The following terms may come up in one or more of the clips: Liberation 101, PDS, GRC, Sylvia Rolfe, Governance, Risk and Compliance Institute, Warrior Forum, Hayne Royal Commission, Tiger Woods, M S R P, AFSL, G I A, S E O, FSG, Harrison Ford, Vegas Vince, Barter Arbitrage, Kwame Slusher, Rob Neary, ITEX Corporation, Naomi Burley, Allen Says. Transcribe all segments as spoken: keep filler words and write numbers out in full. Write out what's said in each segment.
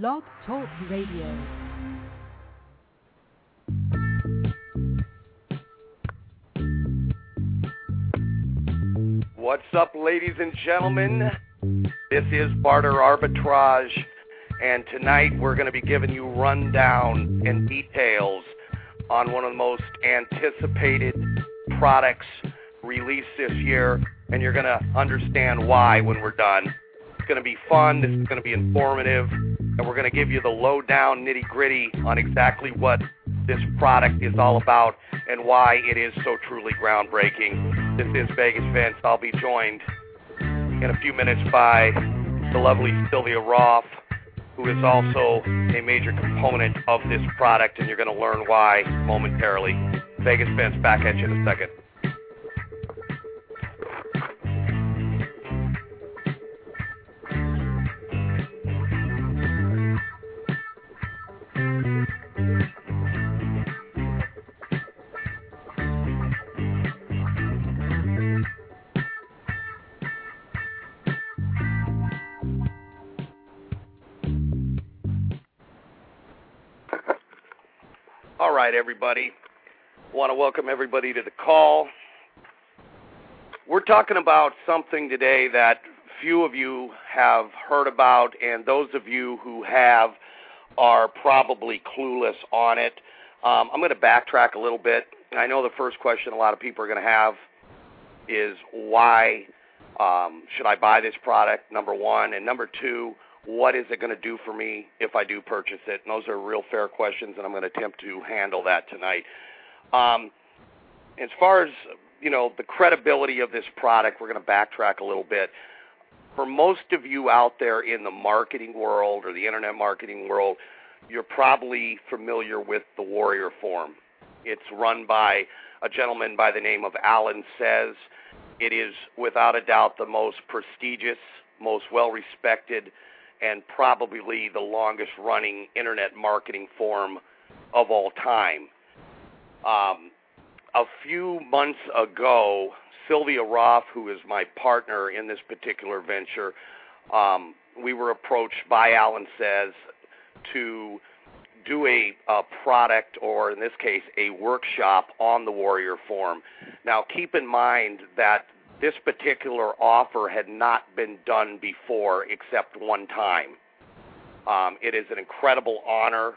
Blog Talk Radio. What's up, ladies and gentlemen? This is Barter Arbitrage, and tonight we're going to be giving you rundown and details on one of the most anticipated products released this year, and you're going to understand why when we're done. It's going to be fun, this is going to be informative, and we're going to give you the low-down nitty-gritty on exactly what this product is all about and why it is so truly groundbreaking. This is Vegas Vince. I'll be joined in a few minutes by the lovely Sylvia Rolfe, who is also a major component of this product, and you're going to learn why momentarily. Vegas Vince, back at you in a second. All right, everybody. Want to welcome everybody to the call. We're talking about something today that few of you have heard about, and those of you who have are probably clueless on it. Um, I'm going to backtrack a little bit. I know the first question a lot of people are going to have is why um, should I buy this product, number one, and number two, what is it going to do for me if I do purchase it? And those are real fair questions, and I'm going to attempt to handle that tonight. Um, as far as, you know, the credibility of this product, we're going to backtrack a little bit. For most of you out there in the marketing world or the internet marketing world, you're probably familiar with the Warrior Forum. It's run by a gentleman by the name of Allen Says. It is, without a doubt, the most prestigious, most well-respected, and probably the longest-running internet marketing forum of all time. Um, a few months ago, Sylvia Rolfe, who is my partner in this particular venture, um, we were approached by Allen Says to do a, a product, or in this case, a workshop on the Warrior Forum. Now, keep in mind that this particular offer had not been done before except one time. Um, it is an incredible honor,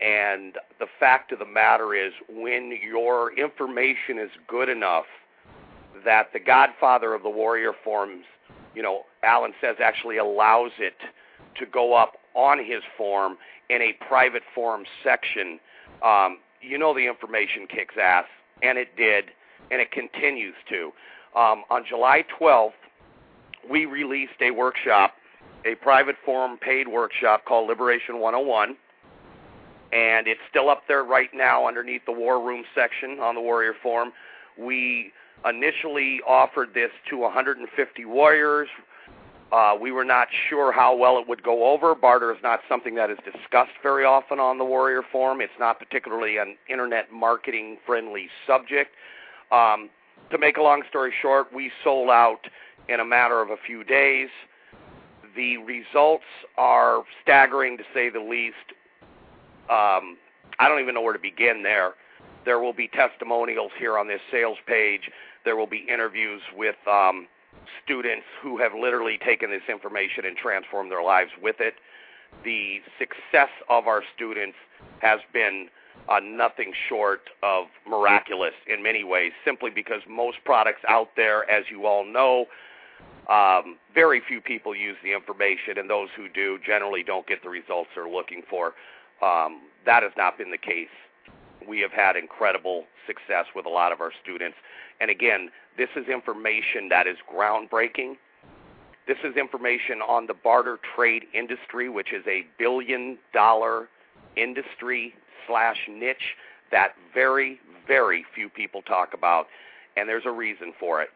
and the fact of the matter is when your information is good enough that the godfather of the Warrior Forums, you know, Allen Says, actually allows it to go up on his forum in a private forum section, um, you know the information kicks ass, and it did, and it continues to. Um, on July twelfth, we released a workshop, a private forum paid workshop called Liberation one oh one, and it's still up there right now underneath the War Room section on the Warrior Forum. We initially offered this to one hundred fifty warriors. Uh, we were not sure how well it would go over. Barter is not something that is discussed very often on the Warrior Forum. It's not particularly an internet marketing-friendly subject. Um, To make a long story short, we sold out in a matter of a few days. The results are staggering, to say the least. Um, I don't even know where to begin there. There will be testimonials here on this sales page. There will be interviews with um, students who have literally taken this information and transformed their lives with it. The success of our students has been Uh, nothing short of miraculous in many ways, simply because most products out there, as you all know, um, very few people use the information, and those who do generally don't get the results they're looking for. Um, that has not been the case. We have had incredible success with a lot of our students. And again, this is information that is groundbreaking. This is information on the barter trade industry, which is a billion-dollar industry slash niche that very, very few people talk about, and there's a reason for it.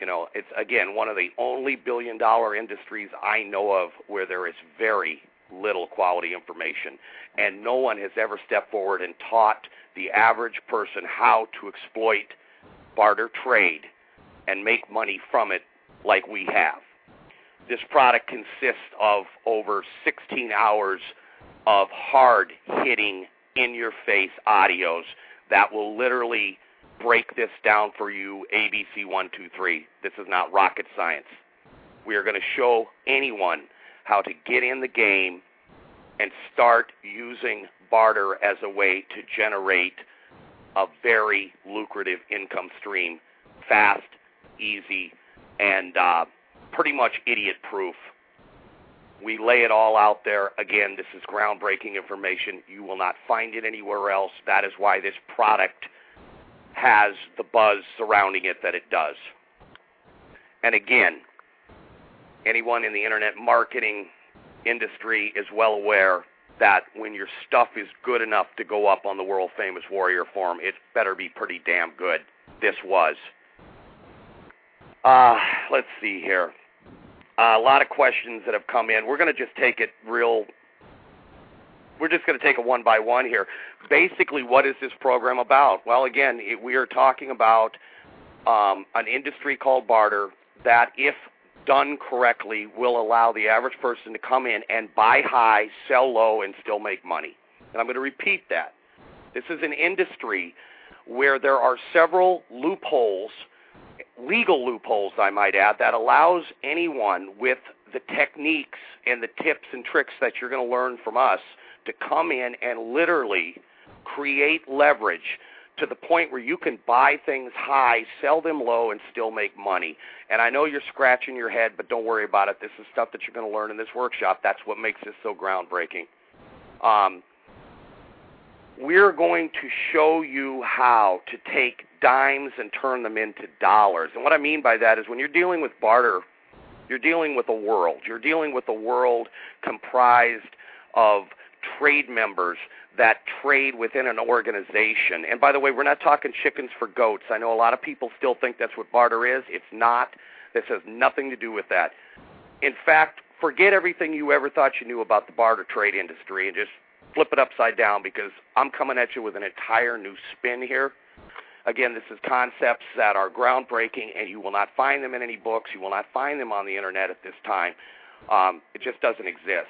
You know, it's, again, one of the only billion-dollar industries I know of where there is very little quality information, and no one has ever stepped forward and taught the average person how to exploit barter trade and make money from it like we have. This product consists of over sixteen hours of hard-hitting, in-your-face audios that will literally break this down for you, A B C one two three. This is not rocket science. We are going to show anyone how to get in the game and start using barter as a way to generate a very lucrative income stream, fast, easy, and uh, pretty much idiot-proof. We lay it all out there. Again, this is groundbreaking information. You will not find it anywhere else. That is why this product has the buzz surrounding it that it does. And again, anyone in the internet marketing industry is well aware that when your stuff is good enough to go up on the world-famous Warrior Forum, it better be pretty damn good. This was. Uh, let's see here. Uh, a lot of questions that have come in. We're going to just take it real... We're just going to take it one by one here. Basically, what is this program about? Well, again, it, we are talking about um, an industry called barter that, if done correctly, will allow the average person to come in and buy high, sell low, and still make money. And I'm going to repeat that. This is an industry where there are several loopholes, legal loopholes, I might add, that allows anyone with the techniques and the tips and tricks that you're going to learn from us to come in and literally create leverage to the point where you can buy things high, sell them low, and still make money. And I know you're scratching your head, but don't worry about it. This is stuff that you're going to learn in this workshop. That's what makes this so groundbreaking. Um, we're going to show you how to take dimes and turn them into dollars. And what I mean by that is, when you're dealing with barter, you're dealing with a world. You're dealing with a world comprised of trade members that trade within an organization. And by the way, we're not talking chickens for goats. I know a lot of people still think that's what barter is. It's not. This has nothing to do with that. In fact, forget everything you ever thought you knew about the barter trade industry and just flip it upside down, because I'm coming at you with an entire new spin here. Again, this is concepts that are groundbreaking, and you will not find them in any books. You will not find them on the internet at this time. Um, it just doesn't exist.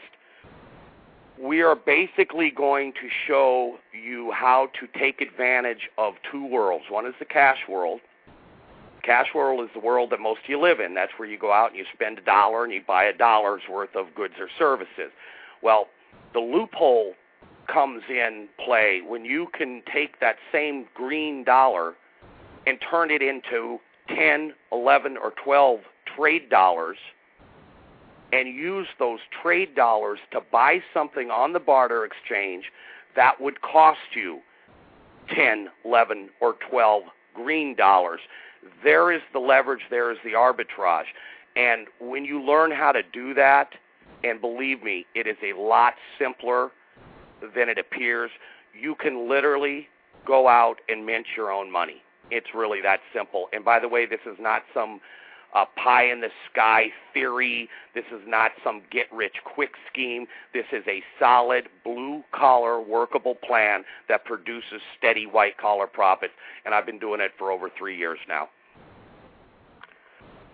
We are basically going to show you how to take advantage of two worlds. One is the cash world. Cash world is the world that most of you live in. That's where you go out and you spend a dollar and you buy a dollar's worth of goods or services. Well, the loophole comes in play when you can take that same green dollar and turn it into ten, eleven, or twelve trade dollars, and use those trade dollars to buy something on the barter exchange that would cost you ten, eleven, or twelve green dollars. There is the leverage, there is the arbitrage. And when you learn how to do that, and believe me, it is a lot simpler than it appears, you can literally go out and mint your own money. It's really that simple. And by the way, this is not some a pie-in-the-sky theory. This is not some get-rich-quick scheme. This is a solid, blue-collar, workable plan that produces steady white-collar profits, and I've been doing it for over three years now.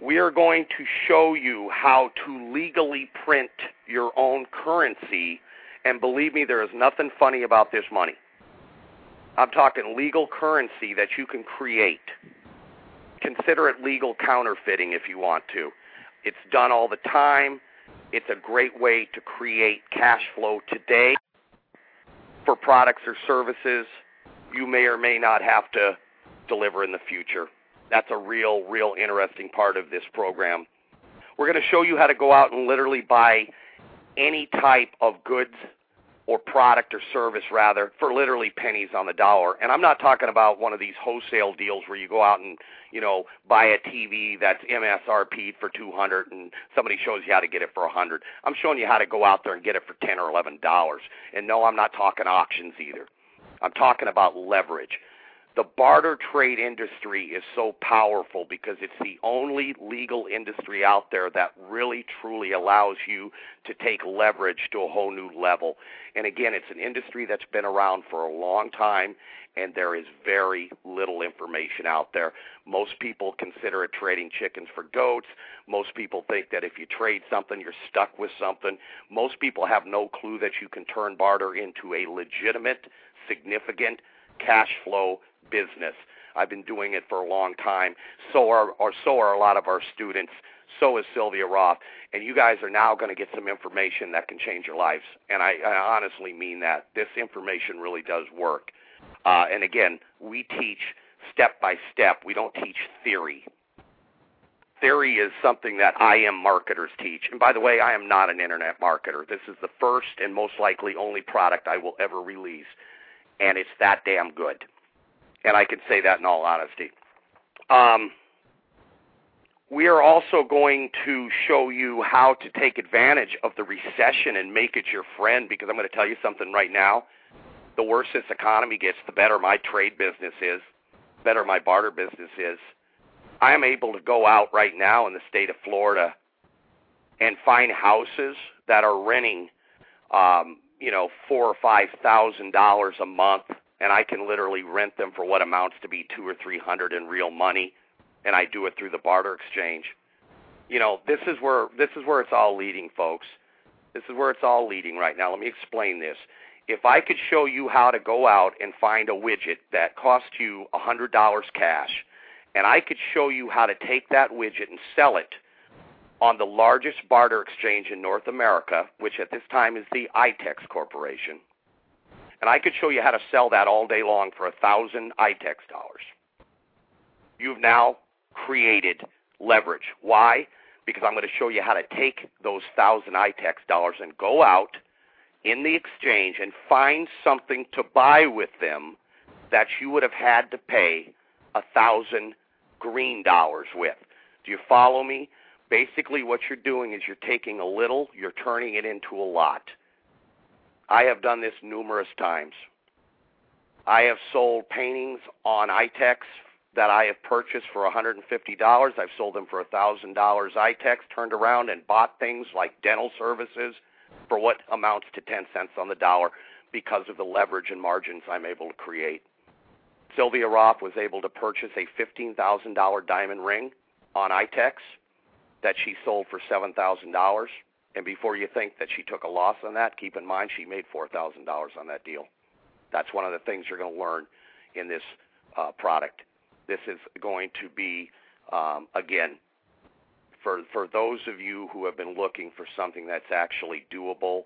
We are going to show you how to legally print your own currency, and believe me, there is nothing funny about this money. I'm talking legal currency that you can create. Consider it legal counterfeiting if you want to. It's done all the time. It's a great way to create cash flow today for products or services you may or may not have to deliver in the future. That's a real, real interesting part of this program. We're going to show you how to go out and literally buy any type of goods or product or service, rather, for literally pennies on the dollar. And I'm not talking about one of these wholesale deals where you go out and, you know, buy a T V that's M S R P'd for two hundred dollars and somebody shows you how to get it for one hundred dollars. I'm showing you how to go out there and get it for ten or eleven dollars. And no, I'm not talking auctions either. I'm talking about leverage. The barter trade industry is so powerful because it's the only legal industry out there that really, truly allows you to take leverage to a whole new level. And again, it's an industry that's been around for a long time, and there is very little information out there. Most people consider it trading chickens for goats. Most people think that if you trade something, you're stuck with something. Most people have no clue that you can turn barter into a legitimate, significant cash flow business. I've been doing it for a long time. So are, or so are a lot of our students. So is Sylvia Rolfe. And you guys are now going to get some information that can change your lives. And I, I honestly mean that. This information really does work. Uh, and again, we teach step by step. We don't teach theory. Theory is something that I M marketers teach. And by the way, I am not an internet marketer. This is the first and most likely only product I will ever release. And it's that damn good. And I can say that in all honesty. Um, we are also going to show you how to take advantage of the recession and make it your friend, because I'm going to tell you something right now. The worse this economy gets, the better my trade business is, the better my barter business is. I am able to go out right now in the state of Florida and find houses that are renting um, you know, four or five thousand dollars a month, and I can literally rent them for what amounts to be two or three hundred in real money, and I do it through the barter exchange. You know, this is where this is where it's all leading, folks. This is where it's all leading right now. Let me explain this. If I could show you how to go out and find a widget that costs you a hundred dollars cash, and I could show you how to take that widget and sell it on the largest barter exchange in North America, which at this time is the I TEX Corporation, and I could show you how to sell that all day long for a thousand I TEX dollars. You've now created leverage. Why? Because I'm going to show you how to take those thousand I TEX dollars and go out in the exchange and find something to buy with them that you would have had to pay a thousand green dollars with. Do you follow me? Basically, what you're doing is you're taking a little, you're turning it into a lot. I have done this numerous times. I have sold paintings on I TEX that I have purchased for one hundred fifty dollars. I've sold them for one thousand dollars I TEX, turned around and bought things like dental services for what amounts to ten cents on the dollar because of the leverage and margins I'm able to create. Sylvia Rolfe was able to purchase a fifteen thousand dollars diamond ring on I TEX that she sold for seven thousand dollars. And before you think that she took a loss on that, keep in mind she made four thousand dollars on that deal. That's one of the things you're going to learn in this uh, product. This is going to be, um, again, for, for those of you who have been looking for something that's actually doable,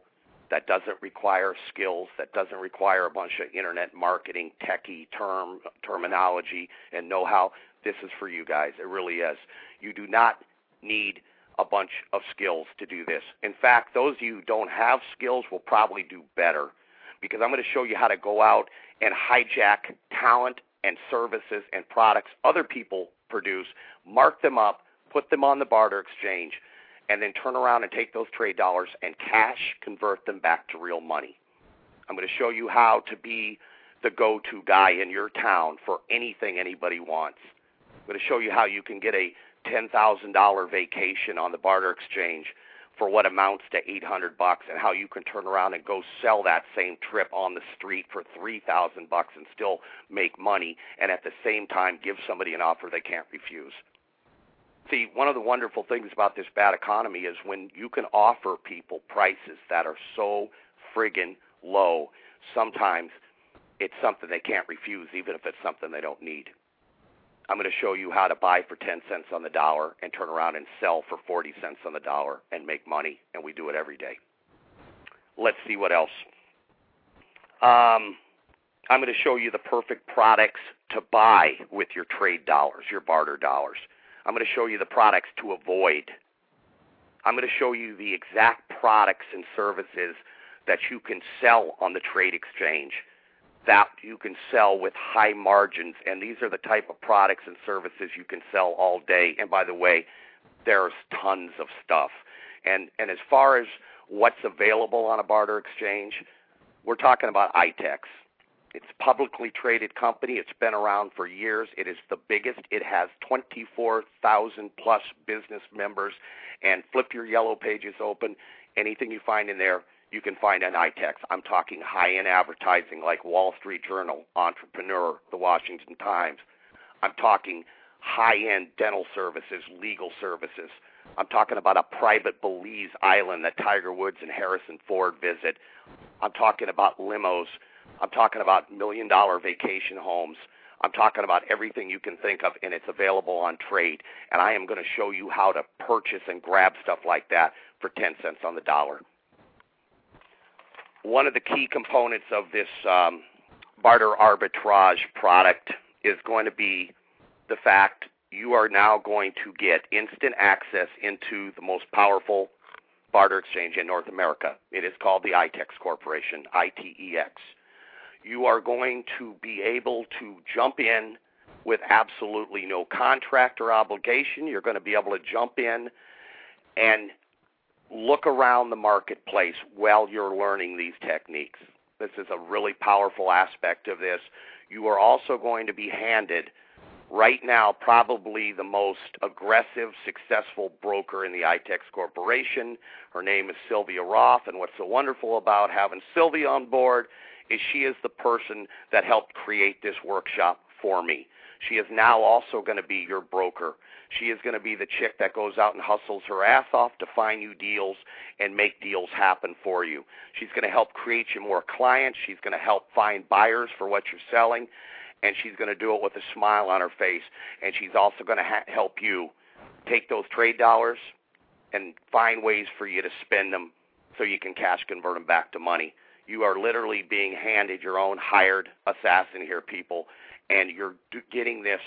that doesn't require skills, that doesn't require a bunch of internet marketing, techie term, terminology, and know-how. This is for you guys. It really is. You do not need a bunch of skills to do this. In fact, those of you who don't have skills will probably do better, because I'm going to show you how to go out and hijack talent and services and products other people produce, mark them up, put them on the barter exchange, and then turn around and take those trade dollars and cash convert them back to real money. I'm going to show you how to be the go-to guy in your town for anything anybody wants. I'm going to show you how you can get a ten thousand dollars vacation on the barter exchange for what amounts to eight hundred bucks, and how you can turn around and go sell that same trip on the street for three thousand bucks and still make money, and at the same time give somebody an offer they can't refuse. See, one of the wonderful things about this bad economy is when you can offer people prices that are so friggin' low, sometimes it's something they can't refuse, even if it's something they don't need. I'm going to show you how to buy for ten cents on the dollar and turn around and sell for forty cents on the dollar and make money, and we do it every day. Let's see what else. Um, I'm going to show you the perfect products to buy with your trade dollars, your barter dollars. I'm going to show you the products to avoid. I'm going to show you the exact products and services that you can sell on the trade exchange, that you can sell with high margins, and these are the type of products and services you can sell all day. And by the way, there's tons of stuff. And, and as far as what's available on a barter exchange, we're talking about I TEX. It's a publicly traded company. It's been around for years. It is the biggest. It has twenty-four thousand plus business members. And flip your yellow pages open. Anything you find in there, you can find on I TEX. I'm talking high-end advertising like Wall Street Journal, Entrepreneur, The Washington Times. I'm talking high-end dental services, legal services. I'm talking about a private Belize island that Tiger Woods and Harrison Ford visit. I'm talking about limos. I'm talking about million-dollar vacation homes. I'm talking about everything you can think of, and it's available on trade. And I am going to show you how to purchase and grab stuff like that for ten cents on the dollar. One of the key components of this um, barter arbitrage product is going to be the fact you are now going to get instant access into the most powerful barter exchange in North America. It is called the I TEX Corporation, I T E X. You are going to be able to jump in with absolutely no contract or obligation. You're going to be able to jump in and look around the marketplace while you're learning these techniques. This is a really powerful aspect of this. You are also going to be handed right now probably the most aggressive, successful broker in the I TEX Corporation. Her name is Sylvia Rolfe, and what's so wonderful about having Sylvia on board is she is the person that helped create this workshop for me. She is now also going to be your broker. She is going to be the chick that goes out and hustles her ass off to find you deals and make deals happen for you. She's going to help create you more clients. She's going to help find buyers for what you're selling, and she's going to do it with a smile on her face, and she's also going to ha- help you take those trade dollars and find ways for you to spend them so you can cash convert them back to money. You are literally being handed your own hired assassin here, people, and you're do- getting this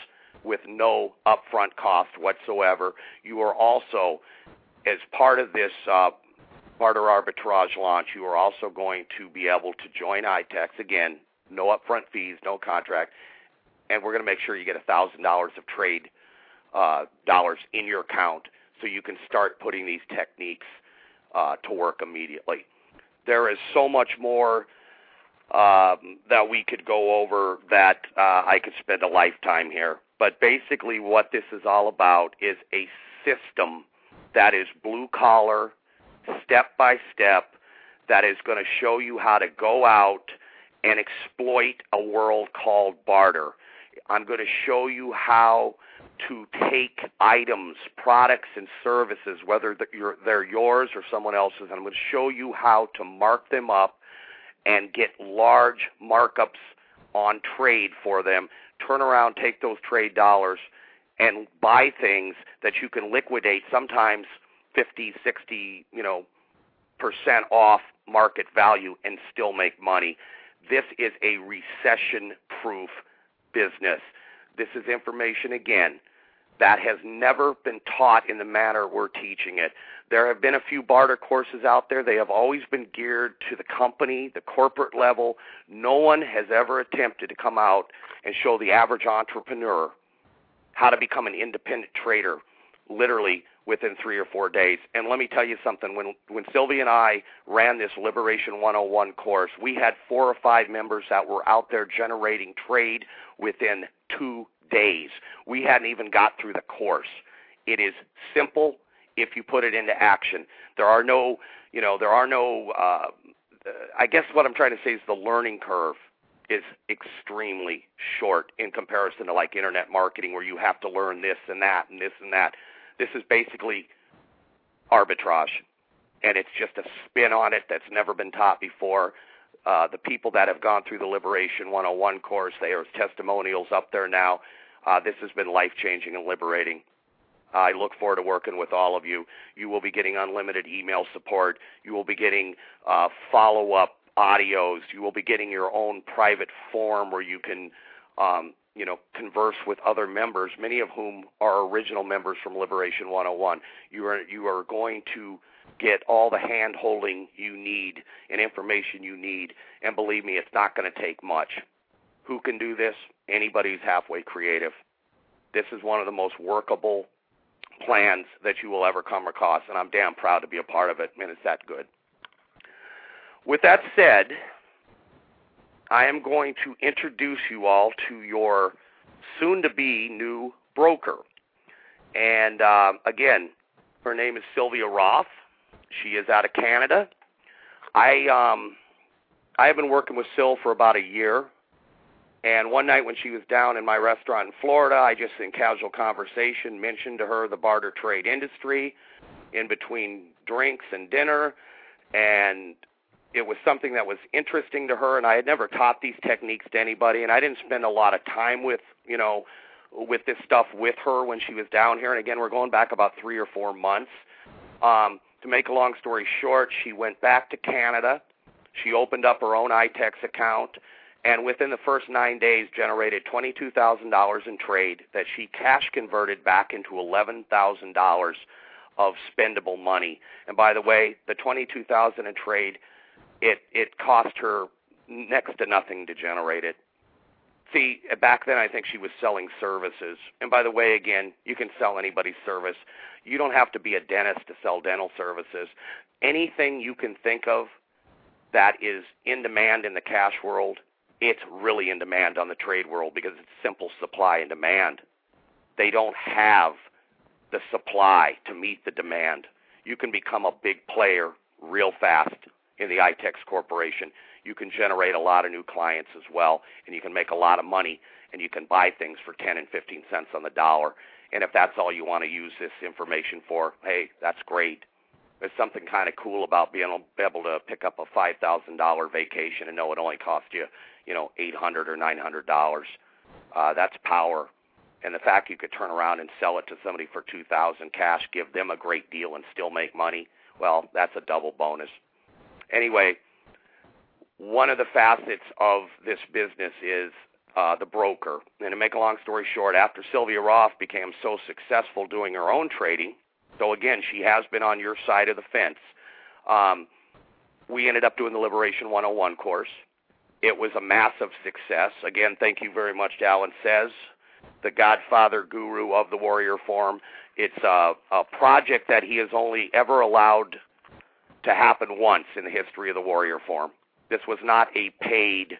with no upfront cost whatsoever. You are also, as part of this uh, barter arbitrage launch, you are also going to be able to join I TEX. Again, no upfront fees, no contract, and we're going to make sure you get one thousand dollars of trade uh, dollars in your account so you can start putting these techniques uh, to work immediately. There is so much more um, that we could go over that uh, I could spend a lifetime here. But basically what this is all about is a system that is blue-collar, step-by-step, that is going to show you how to go out and exploit a world called barter. I'm going to show you how to take items, products, and services, whether they're yours or someone else's, and I'm going to show you how to mark them up and get large markups on trade for them, turn around, take those trade dollars, and buy things that you can liquidate sometimes fifty, sixty, you know, percent off market value and still make money. This is a recession-proof business. This is information, again, that has never been taught in the manner we're teaching it. There have been a few barter courses out there. They have always been geared to the company, the corporate level. No one has ever attempted to come out and show the average entrepreneur how to become an independent trader literally within three or four days. And let me tell you something. When when Sylvia and I ran this Liberation one oh one course, we had four or five members that were out there generating trade within two days. We hadn't even got through the course. It is simple if you put it into action. There are no, you know, there are no, uh, I guess what I'm trying to say is the learning curve is extremely short in comparison to like internet marketing where you have to learn this and that and this and that. This is basically arbitrage, and it's just a spin on it that's never been taught before. Uh, the people that have gone through the Liberation one oh one course, there's testimonials up there now. Uh, this has been life-changing and liberating. I look forward to working with all of you. You will be getting unlimited email support. You will be getting uh, follow-up audios. You will be getting your own private forum where you can um, – you know, converse with other members, many of whom are original members from Liberation one oh one. You are you are going to get all the hand-holding you need and information you need, and believe me, it's not going to take much. Who can do this? Anybody who's halfway creative. This is one of the most workable plans that you will ever come across, and I'm damn proud to be a part of it, and it's that good. With that said, I am going to introduce you all to your soon-to-be new broker. And, uh, again, her name is Sylvia Rolfe. She is out of Canada. I um, I have been working with Syl for about a year. And one night when she was down in my restaurant in Florida, I just, in casual conversation, mentioned to her the barter trade industry in between drinks and dinner. And it was something that was interesting to her, and I had never taught these techniques to anybody, and I didn't spend a lot of time with, you know, with this stuff with her when she was down here. And, again, we're going back about three or four months. Um, to make a long story short, she went back to Canada. She opened up her own I TEX account, and within the first nine days generated twenty-two thousand dollars in trade that she cash converted back into eleven thousand dollars of spendable money. And, by the way, the twenty-two thousand dollars in trade, It, it cost her next to nothing to generate it. See, back then I think she was selling services. And by the way, again, you can sell anybody's service. You don't have to be a dentist to sell dental services. Anything you can think of that is in demand in the cash world, it's really in demand on the trade world because it's simple supply and demand. They don't have the supply to meet the demand. You can become a big player real fast in the I TEX Corporation. You can generate a lot of new clients as well, and you can make a lot of money, and you can buy things for ten and fifteen cents on the dollar. And if that's all you want to use this information for, hey, that's great. There's something kind of cool about being able to pick up a five thousand dollars vacation and know it only cost you, you know, eight hundred dollars or nine hundred dollars. Uh, that's power. And the fact you could turn around and sell it to somebody for two thousand dollars cash, give them a great deal and still make money, well, that's a double bonus. Anyway, one of the facets of this business is uh, the broker. And to make a long story short, after Sylvia Rolfe became so successful doing her own trading, so again, she has been on your side of the fence, um, we ended up doing the Liberation one oh one course. It was a massive success. Again, thank you very much to Allen Says, the godfather guru of the Warrior Forum. It's a, a project that he has only ever allowed to happen once in the history of the Warrior Forum. This was not a paid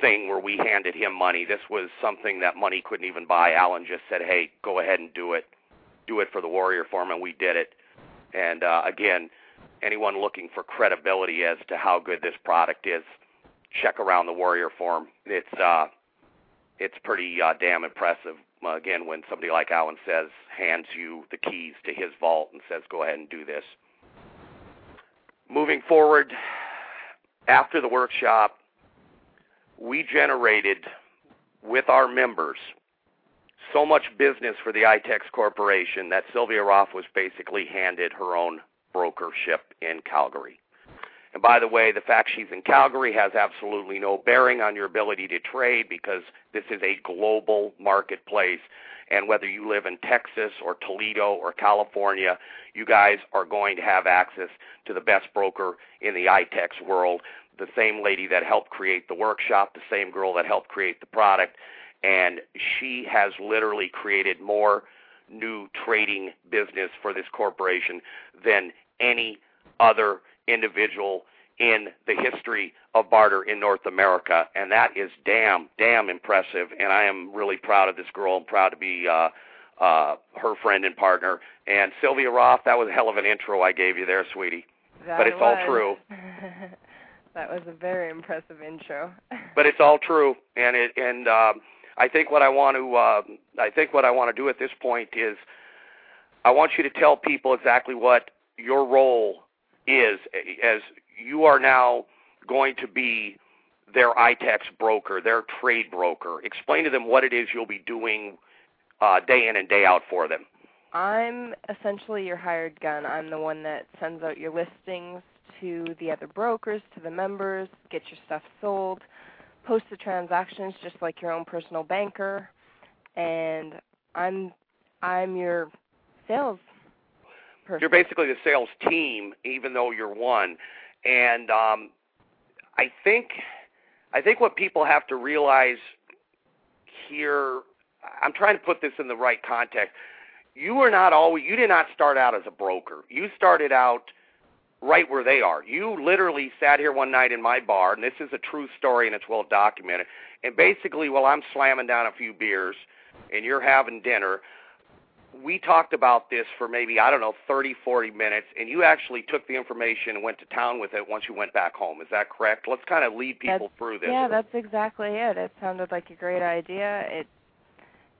thing where we handed him money. This was something that money couldn't even buy. Allen just said, hey, go ahead and do it. Do it for the Warrior Forum, and we did it. And, uh, again, anyone looking for credibility as to how good this product is, check around the Warrior Forum. It's, uh, it's pretty uh, damn impressive, uh, again, when somebody like Allen Says hands you the keys to his vault and says, go ahead and do this. Moving forward, after the workshop, we generated with our members so much business for the I TEX Corporation that Sylvia Rolfe was basically handed her own brokership in Calgary. And by the way, the fact she's in Calgary has absolutely no bearing on your ability to trade because this is a global marketplace. And whether you live in Texas or Toledo or California, you guys are going to have access to the best broker in the I TEX world, the same lady that helped create the workshop, the same girl that helped create the product. And she has literally created more new trading business for this corporation than any other individual in the history of barter in North America, and that is damn, damn impressive, and I am really proud of this girl. I'm proud to be uh, uh, her friend and partner. And Sylvia Rolfe, that was a hell of an intro I gave you there, sweetie. That but it's was. all true. That was a very impressive intro. But it's all true, and it and uh, I think what I want to uh, I think what I want to do at this point is I want you to tell people exactly what your role is, as you are now going to be their I TEX broker, their trade broker. Explain to them what it is you'll be doing uh, day in and day out for them. I'm essentially your hired gun. I'm the one that sends out your listings to the other brokers, to the members, get your stuff sold, post the transactions just like your own personal banker, and I'm I'm your sales person. You're basically the sales team, even though you're one. And um, I think I think what people have to realize here, I'm trying to put this in the right context. You were not always, you did not start out as a broker. You started out right where they are. You literally sat here one night in my bar, and this is a true story and it's well documented, and basically while I'm slamming down a few beers and you're having dinner, we talked about this for maybe, I don't know, thirty, forty minutes, and you actually took the information and went to town with it once you went back home. Is that correct? Let's kind of lead people that's, through this. Yeah, that's exactly it. It sounded like a great idea. It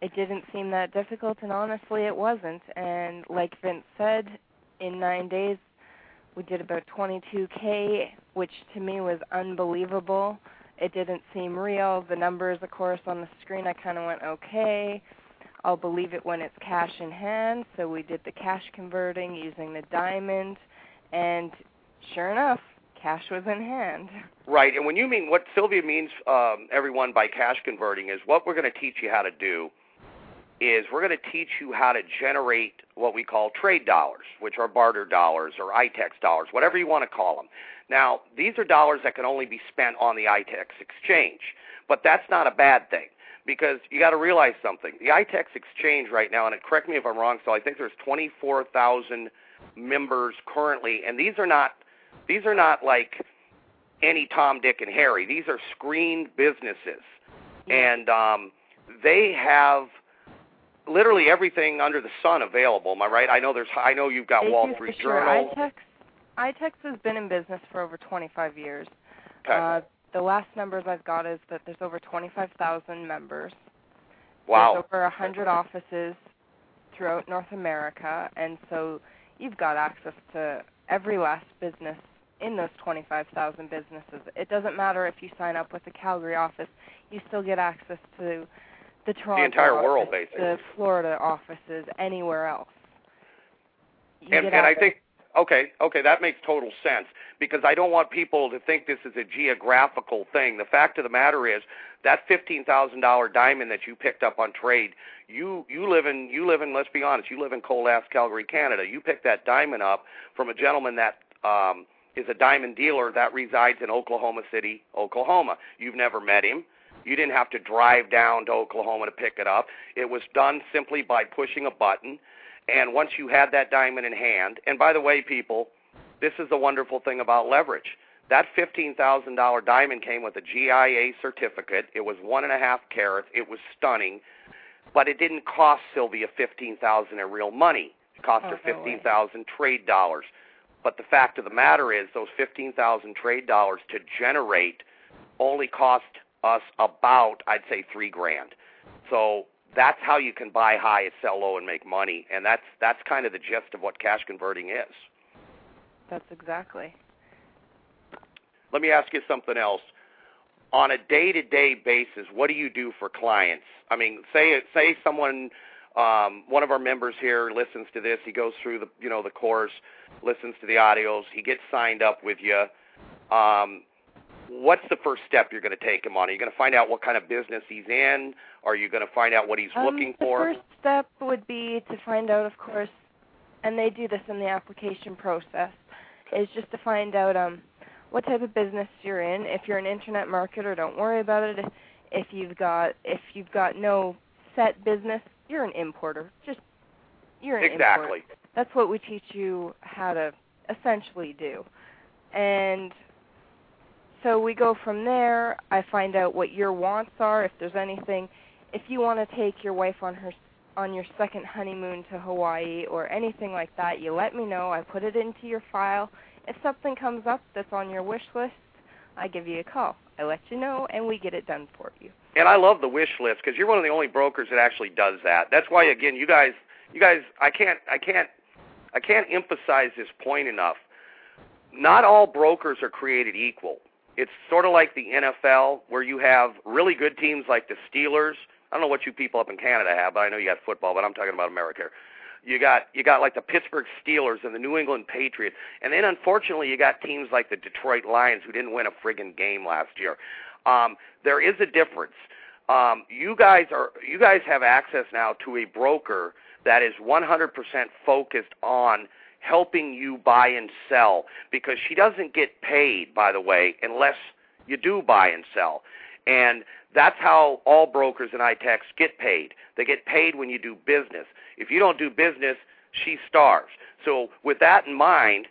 it didn't seem that difficult, and honestly it wasn't. And like Vince said, in nine days we did about twenty-two K, which to me was unbelievable. It didn't seem real. The numbers, of course, on the screen, I kind of went, okay, I'll believe it when it's cash in hand. So we did the cash converting using the diamond, and sure enough, cash was in hand. Right, and when you mean what Sylvia means, um, everyone, by cash converting is what we're going to teach you how to do is we're going to teach you how to generate what we call trade dollars, which are barter dollars or I TEX dollars, whatever you want to call them. Now, these are dollars that can only be spent on the I TEX exchange, but that's not a bad thing. Because you got to realize something. The I TEX exchange right now, and correct me if I'm wrong, so I think there's twenty-four thousand members currently, and these are not these are not like any Tom, Dick, and Harry. These are screened businesses, and um, they have literally everything under the sun available. Am I right? I know there's. I know you've got they Wall Street Journal. Sure. I TEX, I TEX has been in business for over twenty-five years. Okay. Uh, The last numbers I've got is that there's over twenty-five thousand members. Wow. There's over one hundred offices throughout North America, and so you've got access to every last business in those twenty-five thousand businesses. It doesn't matter if you sign up with the Calgary office, you still get access to the Toronto the entire office, world, basically. The Florida offices, anywhere else. You and, and I think... Okay, okay, that makes total sense, because I don't want people to think this is a geographical thing. The fact of the matter is that fifteen thousand dollar diamond that you picked up on trade, you you live in you live in let's be honest, you live in cold ass Calgary, Canada. You picked that diamond up from a gentleman that um, is a diamond dealer that resides in Oklahoma City, Oklahoma. You've never met him. You didn't have to drive down to Oklahoma to pick it up. It was done simply by pushing a button. And once you had that diamond in hand, and by the way, people, this is the wonderful thing about leverage. That fifteen thousand dollar diamond came with a G I A certificate. It was one and a half carats. It was stunning, but it didn't cost Sylvia fifteen thousand dollars in real money. It cost oh, her fifteen thousand dollars trade dollars. But the fact of the matter is, those fifteen thousand dollars trade dollars to generate only cost us about, I'd say, three grand. So that's how you can buy high and sell low and make money, and that's that's kind of the gist of what cash converting is. That's exactly. Let me ask you something else. On a day-to-day basis, what do you do for clients? I mean, say say someone, um, one of our members here listens to this. He goes through the you know the course, listens to the audios. He gets signed up with you. Um, What's the first step you're going to take him on? Are you going to find out what kind of business he's in? Are you going to find out what he's um, looking the for? The first step would be to find out, of course, and they do this in the application process, is just to find out um, what type of business you're in. If you're an internet marketer, don't worry about it. If you've got if you've got no set business, you're an importer. Just you're an exactly. importer. Exactly. That's what we teach you how to essentially do, and so we go from there. I find out what your wants are, if there's anything. If you want to take your wife on her on your second honeymoon to Hawaii or anything like that, you let me know. I put it into your file. If something comes up that's on your wish list, I give you a call. I let you know, and we get it done for you. And I love the wish list, because you're one of the only brokers that actually does that. That's why, again, you guys, you guys, I can't, I can't, I can't emphasize this point enough. Not all brokers are created equal. It's sort of like the N F L, where you have really good teams like the Steelers. I don't know what you people up in Canada have, but I know you got football, but I'm talking about America here. You got, you got like the Pittsburgh Steelers and the New England Patriots. And then, unfortunately, you got teams like the Detroit Lions, who didn't win a friggin' game last year. Um, there is a difference. Um, you guys are you guys have access now to a broker that is one hundred percent focused on helping you buy and sell, because she doesn't get paid, by the way, unless you do buy and sell. And that's how all brokers in I TEX get paid. They get paid when you do business. If you don't do business, she starves. So with that in mind,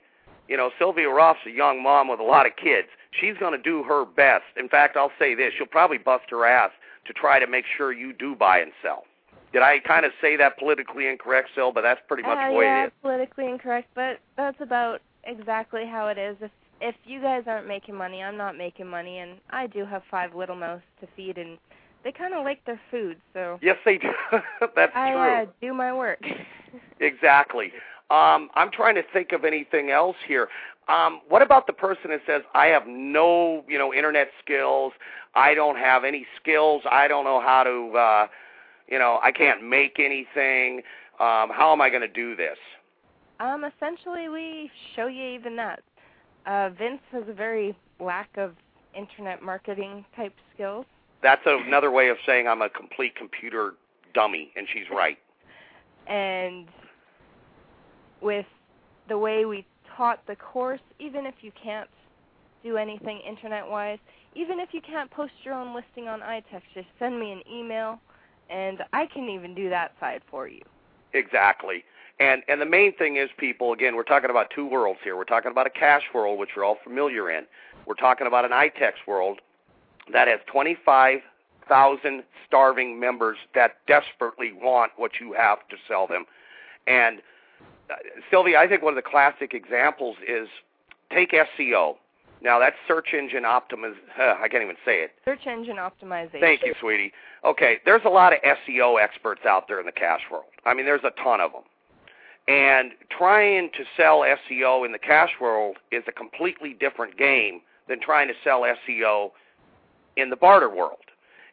You know, Sylvia Rolfe's a young mom with a lot of kids. She's going to do her best. In fact, I'll say this. She'll probably bust her ass to try to make sure you do buy and sell. Did I kind of say that politically incorrect, Syl? But that's pretty much uh, the way yeah, it is. Yeah, politically incorrect, but that's about exactly how it is. If if you guys aren't making money, I'm not making money, and I do have five little mouths to feed, and they kind of like their food, so. Yes, they do. That's I, true. I uh, do my work. Exactly. Um, I'm trying to think of anything else here. Um, what about the person that says, I have no, you know, internet skills, I don't have any skills, I don't know how to, uh, you know, I can't make anything, um, how am I going to do this? Um, essentially, we show you even that. Uh, Vince has a very lack of internet marketing type skills. That's another way of saying I'm a complete computer dummy, and she's right. And with the way we taught the course, even if you can't do anything internet-wise, even if you can't post your own listing on I T E X, just send me an email, and I can even do that side for you. Exactly. And and the main thing is, people, again, we're talking about two worlds here. We're talking about a cash world, which you're all familiar in. We're talking about an I T E X world that has twenty-five thousand starving members that desperately want what you have to sell them. And, uh, Sylvia, I think one of the classic examples is take S E O. Now, that's search engine optimiz... Huh, I can't even say it. Search engine optimization. Thank you, sweetie. Okay, there's a lot of S E O experts out there in the cash world. I mean, there's a ton of them. And trying to sell S E O in the cash world is a completely different game than trying to sell S E O in the barter world.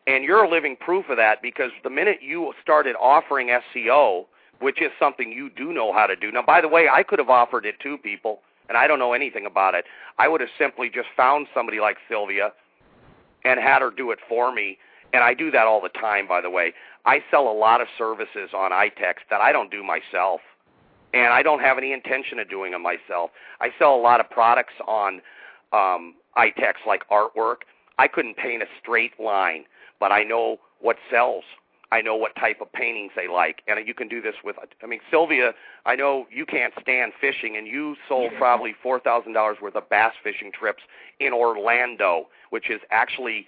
And you're a living proof of that, because the minute you started offering S E O, which is something you do know how to do. Now, by the way, I could have offered it to people, and I don't know anything about it. I would have simply just found somebody like Sylvia and had her do it for me, and I do that all the time, by the way. I sell a lot of services on I T E X that I don't do myself, and I don't have any intention of doing them myself. I sell a lot of products on um, I T E X, like artwork. I couldn't paint a straight line, but I know what sells. I know what type of paintings they like, and you can do this with, I mean, Sylvia, I know you can't stand fishing, and you sold probably four thousand dollars worth of bass fishing trips in Orlando, which is actually,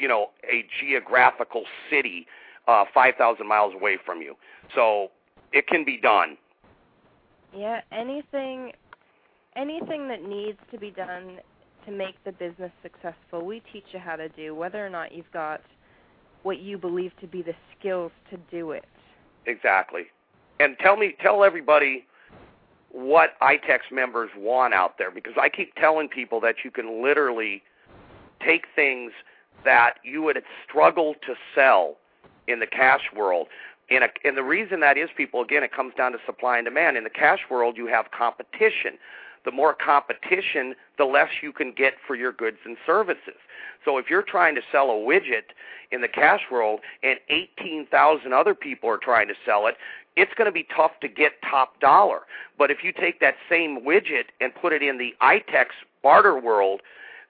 you know, a geographical city uh, five thousand miles away from you. So it can be done. Yeah, anything, anything that needs to be done to make the business successful, we teach you how to do, whether or not you've got what you believe to be the skills to do it. Exactly. And tell me, tell everybody what I T E X members want out there, because I keep telling people that you can literally take things that you would struggle to sell in the cash world. And, a, and the reason that is, people, again, it comes down to supply and demand. In the cash world, you have competition. The more competition, the less you can get for your goods and services. So if you're trying to sell a widget in the cash world and eighteen thousand other people are trying to sell it, it's going to be tough to get top dollar. But if you take that same widget and put it in the I T E X barter world,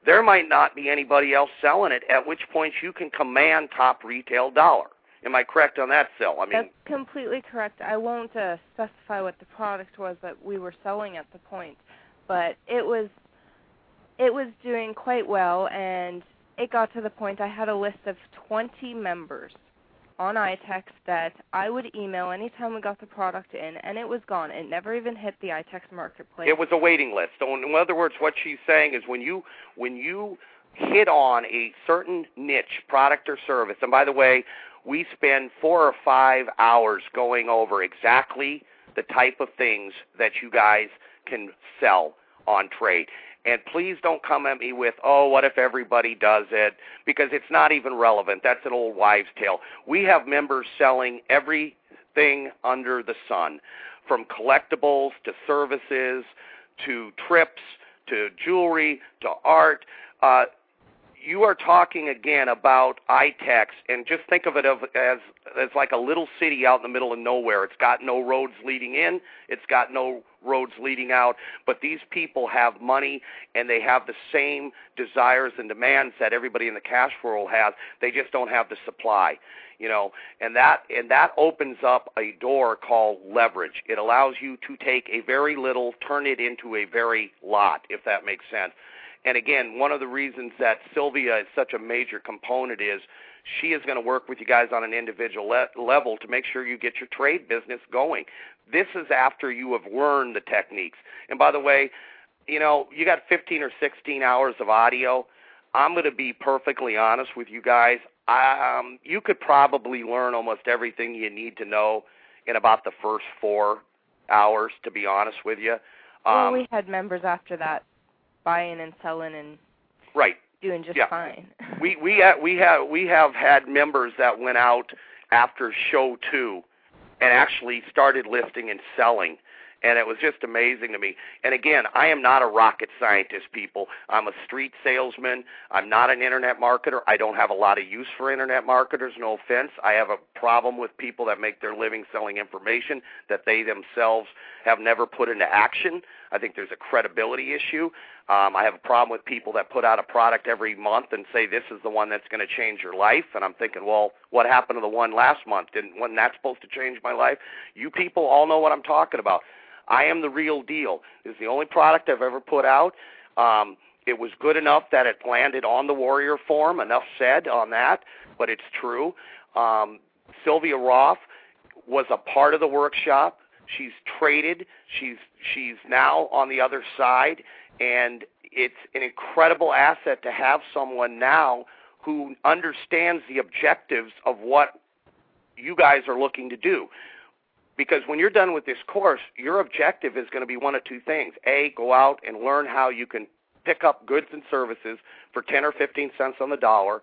there might not be anybody else selling it, at which point you can command top retail dollar. Am I correct on that, Syl? I mean, that's completely correct. I won't uh, specify what the product was that we were selling at the point, but it was it was doing quite well, and it got to the point I had a list of twenty members on I T E X that I would email anytime we got the product in, and it was gone. It never even hit the I T E X marketplace. It was a waiting list. So in other words, what she's saying is when you when you hit on a certain niche product or service, and by the way, we spend four or five hours going over exactly the type of things that you guys can sell on trade. And please don't come at me with, oh, what if everybody does it? Because it's not even relevant. That's an old wives' tale. We have members selling everything under the sun, from collectibles to services to trips to jewelry to art. Uh, you are talking again about I TEX, and just think of it as, as like a little city out in the middle of nowhere. It's got no roads leading in. It's got no roads leading out. But these people have money, and they have the same desires and demands that everybody in the cash world has. They just don't have the supply, you know. And that, and that opens up a door called leverage. It allows you to take a very little, turn it into a very lot, if that makes sense. And again, one of the reasons that Sylvia is such a major component is she is going to work with you guys on an individual le- level to make sure you get your trade business going. This is after you have learned the techniques. And by the way, you know, you got fifteen or sixteen hours of audio. I'm going to be perfectly honest with you guys. Um, you could probably learn almost everything you need to know in about the first four hours, to be honest with you. Um, well, we had members after that buying and selling and right. doing just yeah. fine. we we ha- we have we have had members that went out after show two and actually started listing and selling, and it was just amazing to me. And again, I am not a rocket scientist, people. I'm a street salesman. I'm not an internet marketer. I don't have a lot of use for internet marketers. No offense. I have a problem with people that make their living selling information that they themselves have never put into action. I think there's a credibility issue. Um, I have a problem with people that put out a product every month and say this is the one that's going to change your life. And I'm thinking, well, what happened to the one last month? Didn't wasn't that supposed to change my life? You people all know what I'm talking about. I am the real deal. It's the only product I've ever put out. Um, it was good enough that it landed on the Warrior Forum. Enough said on that, but it's true. Um, Sylvia Rolfe was a part of the workshop. She's traded. She's she's now on the other side, and it's an incredible asset to have someone now who understands the objectives of what you guys are looking to do. Because when you're done with this course, your objective is going to be one of two things. A, go out and learn how you can pick up goods and services for ten or fifteen cents on the dollar,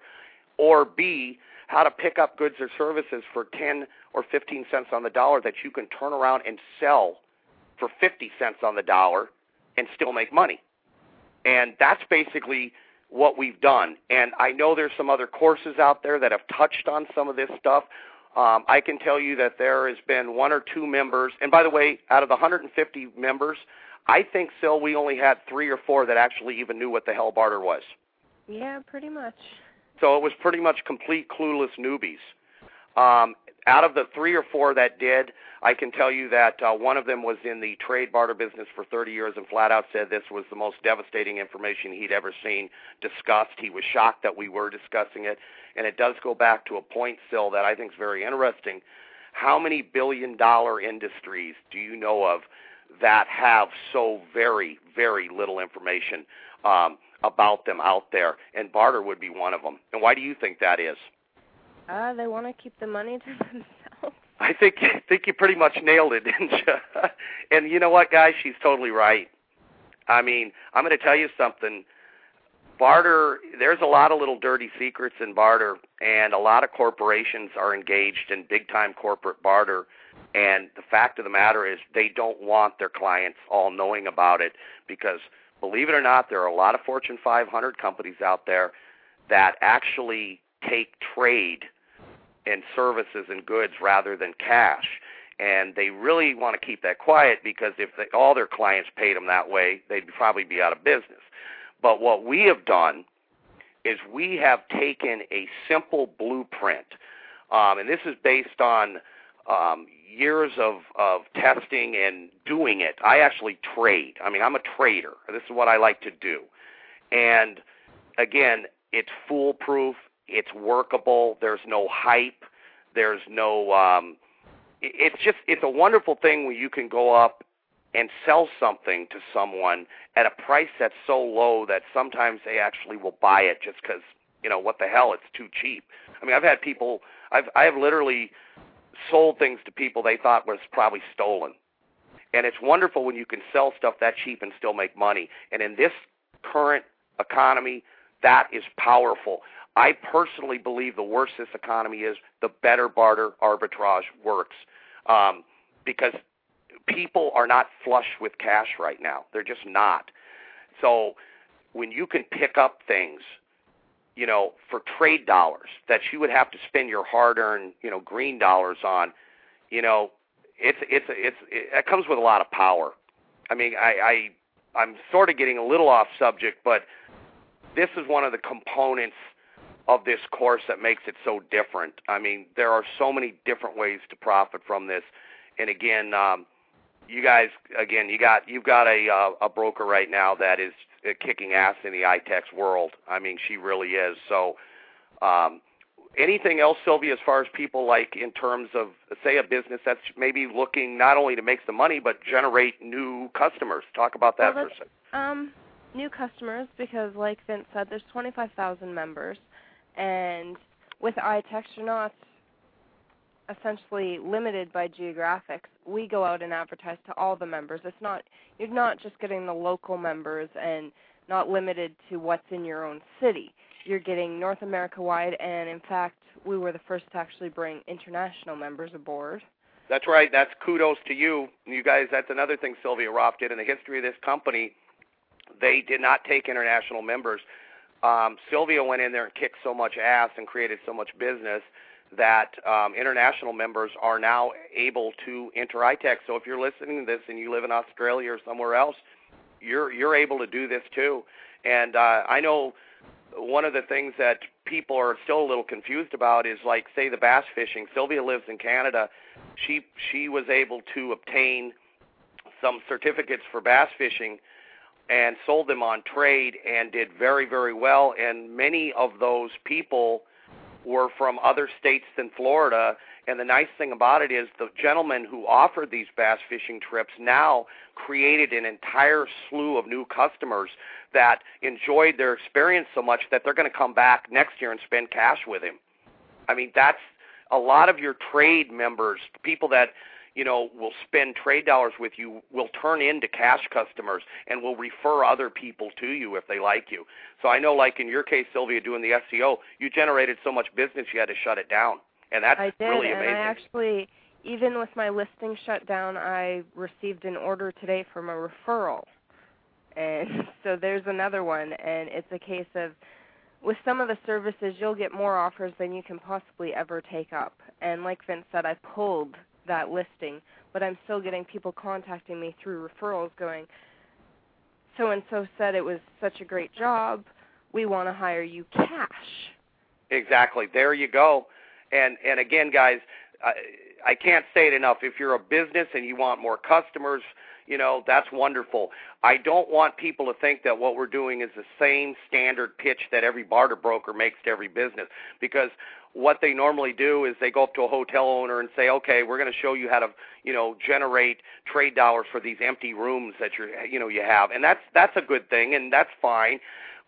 or B, how to pick up goods or services for ten or fifteen cents on the dollar that you can turn around and sell for fifty cents on the dollar and still make money. And that's basically what we've done. And I know there's some other courses out there that have touched on some of this stuff. Um, I can tell you that there has been one or two members, and by the way, out of the one hundred fifty members, I think, Sil, we only had three or four that actually even knew what the hell barter was. Yeah, pretty much. So it was pretty much complete clueless newbies. Um, out of the three or four that did, I can tell you that uh, one of them was in the trade barter business for thirty years and flat out said this was the most devastating information he'd ever seen discussed. He was shocked that we were discussing it, and it does go back to a point, Sil, that I think is very interesting. How many billion-dollar industries do you know of that have so very, very little information um, about them out there? And barter would be one of them. And why do you think that is? Uh, they want to keep the money to themselves. I think I think you pretty much nailed it, didn't you? And you know what, guys? She's totally right. I mean, I'm going to tell you something. Barter, there's a lot of little dirty secrets in barter, and a lot of corporations are engaged in big-time corporate barter. And the fact of the matter is they don't want their clients all knowing about it because, believe it or not, there are a lot of Fortune five hundred companies out there that actually take trade and services and goods rather than cash, and they really want to keep that quiet because if they, all their clients paid them that way, they'd probably be out of business. But what we have done is we have taken a simple blueprint, um, and this is based on um, years of, of testing and doing it. I actually trade. I mean, I'm a trader. This is what I like to do. And, again, it's foolproof. It's workable. There's no hype. There's no um, – it's just – it's a wonderful thing when you can go up and sell something to someone at a price that's so low that sometimes they actually will buy it just because, you know, what the hell, it's too cheap. I mean, I've had people – I've I have literally sold things to people they thought was probably stolen. And it's wonderful when you can sell stuff that cheap and still make money. And in this current economy, that is powerful. I personally believe the worse this economy is, the better barter arbitrage works um, because people are not flush with cash right now. They're just not. So when you can pick up things you know, for trade dollars that you would have to spend your hard-earned, you know, green dollars on, you know, it's it's it's it, it comes with a lot of power. I mean, I, I I'm sort of getting a little off subject, but this is one of the components of this course that makes it so different. I mean, there are so many different ways to profit from this, and again, um, you guys, again, you got you've got a uh, a broker right now that is kicking ass in the I TEX world. I mean, she really is. So, um, anything else, Sylvia, as far as people like in terms of, say, a business that's maybe looking not only to make some money but generate new customers? Talk about that well, for a second. Um, new customers, because like Vince said, there's twenty-five thousand members, and with I TEX, you're not essentially limited by geographics. We go out and advertise to all the members. It's not you're not just getting the local members and not limited to what's in your own city. You're getting North America wide, and in fact, we were the first to actually bring international members aboard. That's right. That's kudos to you, you guys. That's another thing Sylvia Rolfe did in the history of this company. They did not take international members. Um, Sylvia went in there and kicked so much ass and created so much business that um, international members are now able to enter I TEX. So if you're listening to this and you live in Australia or somewhere else, you're you're able to do this too. And uh, I know one of the things that people are still a little confused about is, like, say, the bass fishing. Sylvia lives in Canada. She she was able to obtain some certificates for bass fishing and sold them on trade and did very, very well. And many of those people were from other states than Florida, and the nice thing about it is the gentleman who offered these bass fishing trips now created an entire slew of new customers that enjoyed their experience so much that they're going to come back next year and spend cash with him. I mean, that's a lot of your trade members, people that, you know, will spend trade dollars with you, will turn into cash customers and will refer other people to you if they like you. So I know, like in your case, Sylvia, doing the S E O, you generated so much business you had to shut it down, and that's I did, really amazing. And I actually, even with my listing shut down, I received an order today from a referral, and so there's another one, and it's a case of, with some of the services, you'll get more offers than you can possibly ever take up, and like Vince said, I pulled that listing, but I'm still getting people contacting me through referrals going, so-and-so said it was such a great job, we want to hire you cash. Exactly. There you go. And and again, guys, I, I can't say it enough. If you're a business and you want more customers, you know, that's wonderful. I don't want people to think that what we're doing is the same standard pitch that every barter broker makes to every business, because what they normally do is they go up to a hotel owner and say, okay, we're going to show you how to, you know, generate trade dollars for these empty rooms that you're, you know, you have. And that's that's a good thing, and that's fine.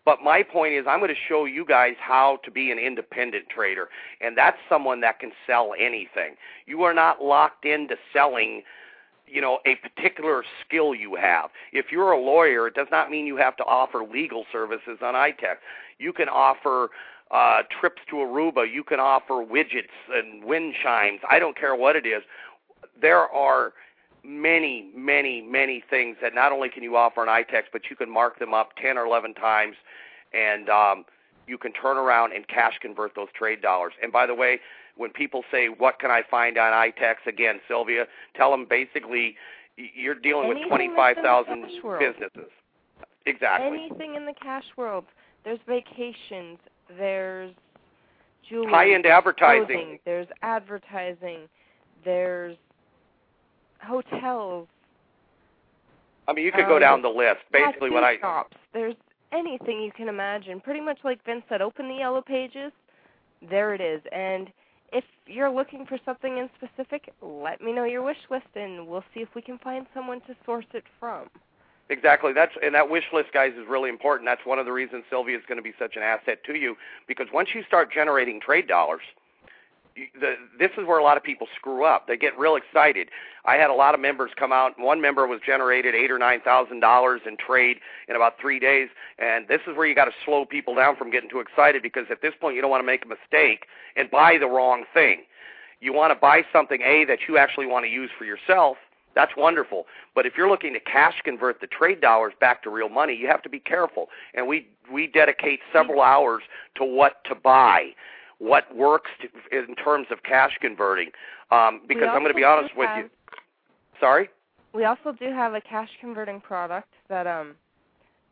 But my point is, I'm going to show you guys how to be an independent trader, and that's someone that can sell anything. You are not locked into selling, you know, a particular skill you have. If you're a lawyer, it does not mean you have to offer legal services on I TEX. You can offer uh, trips to Aruba. You can offer widgets and wind chimes. I don't care what it is. There are many, many, many things that not only can you offer on I TEX, but you can mark them up ten or eleven times, and um, you can turn around and cash convert those trade dollars. And by the way, when people say, what can I find on I TEX? Again, Sylvia, tell them basically you're dealing Anything with twenty-five thousand businesses. Exactly. Anything in the cash world. There's vacations. There's jewelry. High-end advertising. Clothing, there's advertising. There's hotels. I mean, you could um, go down the list. Basically, what I... shops. There's anything you can imagine. Pretty much like Vince said, open the yellow pages. There it is. And if you're looking for something in specific, let me know your wish list, and we'll see if we can find someone to source it from. Exactly. That's and that wish list, guys, is really important. That's one of the reasons Sylvia is going to be such an asset to you, because once you start generating trade dollars, you, the, this is where a lot of people screw up. They get real excited. I had a lot of members come out. One member was generated eight or nine thousand dollars in trade in about three days, and this is where you got to slow people down from getting too excited, because at this point you don't want to make a mistake and buy the wrong thing. You want to buy something, A, that you actually want to use for yourself, That's wonderful. But if you're looking to cash convert the trade dollars back to real money, you have to be careful. And we, we dedicate several hours to what to buy, what works to, in terms of cash converting. Um, because I'm going to be honest with you. Sorry? We also do have a cash converting product that um,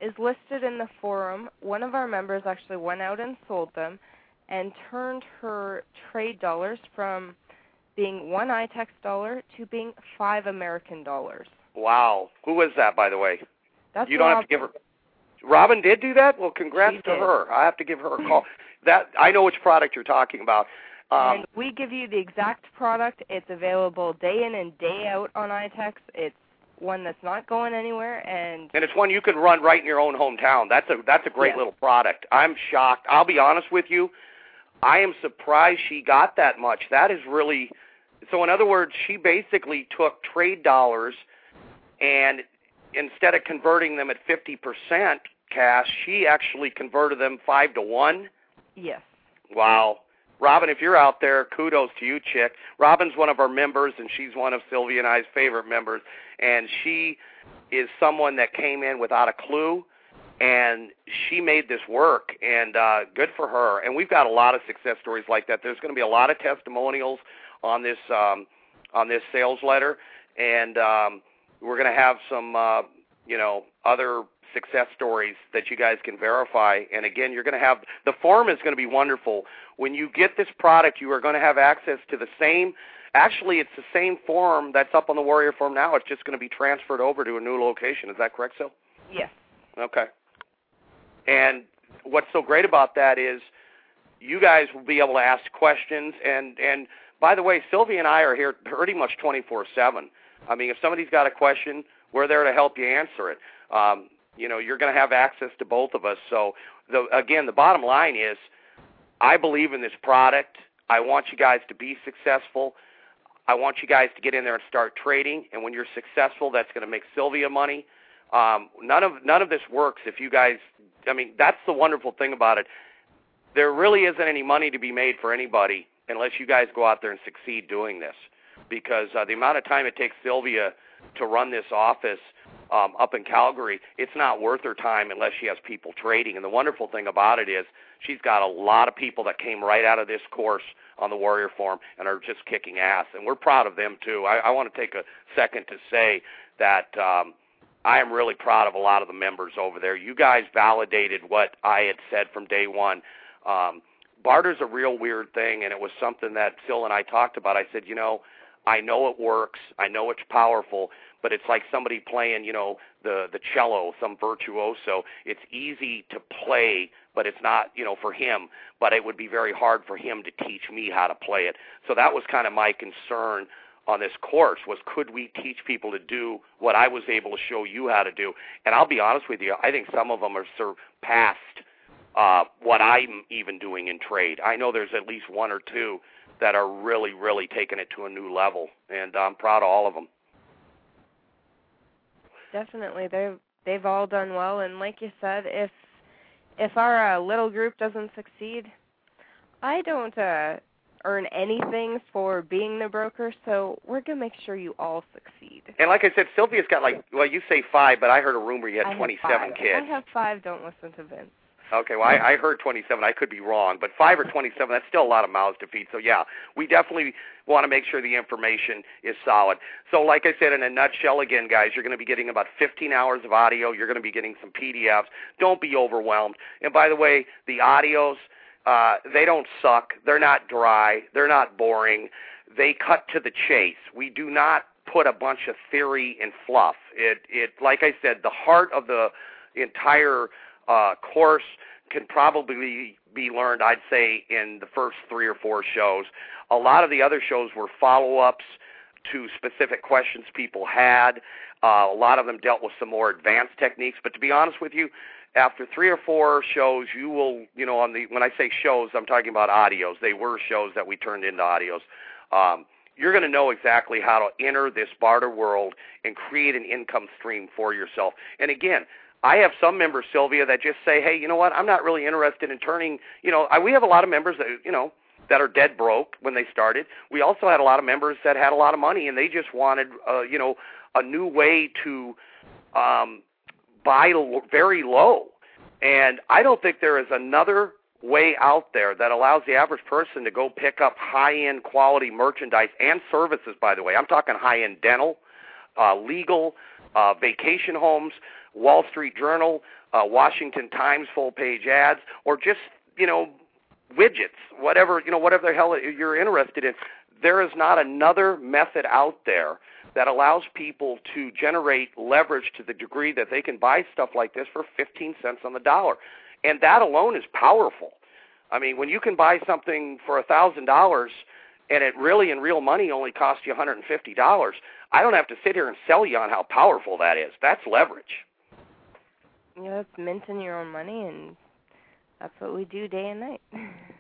is listed in the forum. One of our members actually went out and sold them and turned her trade dollars from being one I TEX dollar to being five American dollars. Wow. Who is that, by the way? That's you don't Robin. Have to give her. Robin did do that? Well, congrats she to did. her. I have to give her a call. That I know which product you're talking about. Um, and we give you the exact product. It's available day in and day out on I TEX. It's one that's not going anywhere, and and it's one you can run right in your own hometown. That's a that's a great yeah. little product. I'm shocked. I'll be honest with you. I am surprised she got that much. That is really so. In other words, she basically took trade dollars, and instead of converting them at fifty percent cash, she actually converted them five to one. Yes. Wow. Robin, if you're out there, kudos to you, chick. Robin's one of our members, and she's one of Sylvia and I's favorite members, and she is someone that came in without a clue, and she made this work, and uh, good for her. And we've got a lot of success stories like that. There's going to be a lot of testimonials on this um, on this sales letter, and um, we're going to have some uh, you know other success stories that you guys can verify. And again, you're going to have the form is going to be wonderful. When you get this product, you are going to have access to the same. Actually, it's the same form that's up on the Warrior Forum now. It's just going to be transferred over to a new location. Is that correct, Sil? Yes. Okay. And what's so great about that is you guys will be able to ask questions. And and by the way, Sylvia and I are here pretty much twenty-four seven. I mean, if somebody's got a question, we're there to help you answer it. Um, You know, you're going to have access to both of us. So, the, again, the bottom line is I believe in this product. I want you guys to be successful. I want you guys to get in there and start trading. And when you're successful, that's going to make Sylvia money. Um, none of none of this works if you guys – I mean, that's the wonderful thing about it. There really isn't any money to be made for anybody unless you guys go out there and succeed doing this, because uh, the amount of time it takes Sylvia to run this office – Um, up in Calgary, it's not worth her time unless she has people trading. And the wonderful thing about it is she's got a lot of people that came right out of this course on the Warrior Forum and are just kicking ass, and we're proud of them too. I, I want to take a second to say that um, I am really proud of a lot of the members over there. You guys validated what I had said from day one. Um, barter's a real weird thing, and it was something that Phil and I talked about. I said, you know, I know it works. I know it's powerful, but it's like somebody playing, you know, the, the cello, some virtuoso. It's easy to play, but it's not, you know, for him. But it would be very hard for him to teach me how to play it. So that was kind of my concern on this course was could we teach people to do what I was able to show you how to do? And I'll be honest with you, I think some of them are surpassed uh, what I'm even doing in trade. I know there's at least one or two that are really, really taking it to a new level, and I'm proud of all of them. Definitely. They've, they've all done well, and like you said, if if our uh, little group doesn't succeed, I don't uh, earn anything for being the broker, so we're going to make sure you all succeed. And like I said, Sylvia's got like, well, you say five, but I heard a rumor you had twenty-seven kids. I have five. Don't listen to Vince. Okay, well, I, I heard twenty-seven. I could be wrong, but five or twenty-seven, that's still a lot of mouths to feed. So, yeah, we definitely want to make sure the information is solid. So, like I said, in a nutshell, again, guys, you're going to be getting about fifteen hours of audio. You're going to be getting some P D Fs. Don't be overwhelmed. And, by the way, the audios, uh, they don't suck. They're not dry. They're not boring. They cut to the chase. We do not put a bunch of theory and fluff. It, it, like I said, the heart of the entire Uh, course can probably be learned, I'd say, in the first three or four shows. A lot of the other shows were follow-ups to specific questions people had. Uh, a lot of them dealt with some more advanced techniques. But to be honest with you, after three or four shows, you will, you know, on the when I say shows, I'm talking about audios. They were shows that we turned into audios. Um, you're going to know exactly how to enter this barter world and create an income stream for yourself. And again, I have some members, Sylvia, that just say, hey, you know what, I'm not really interested in turning, you know, I, we have a lot of members that, you know, that are dead broke when they started. We also had a lot of members that had a lot of money, and they just wanted, uh, you know, a new way to um, buy very low. And I don't think there is another way out there that allows the average person to go pick up high-end quality merchandise and services, by the way. I'm talking high-end dental, uh, legal, uh, vacation homes, Wall Street Journal, uh, Washington Times full-page ads, or just, you know, widgets, whatever, you know, whatever the hell you're interested in. There is not another method out there that allows people to generate leverage to the degree that they can buy stuff like this for fifteen cents on the dollar. And that alone is powerful. I mean, when you can buy something for one thousand dollars and it really in real money only costs you one hundred fifty dollars, I don't have to sit here and sell you on how powerful that is. That's leverage. You know, it's minting your own money, and that's what we do day and night.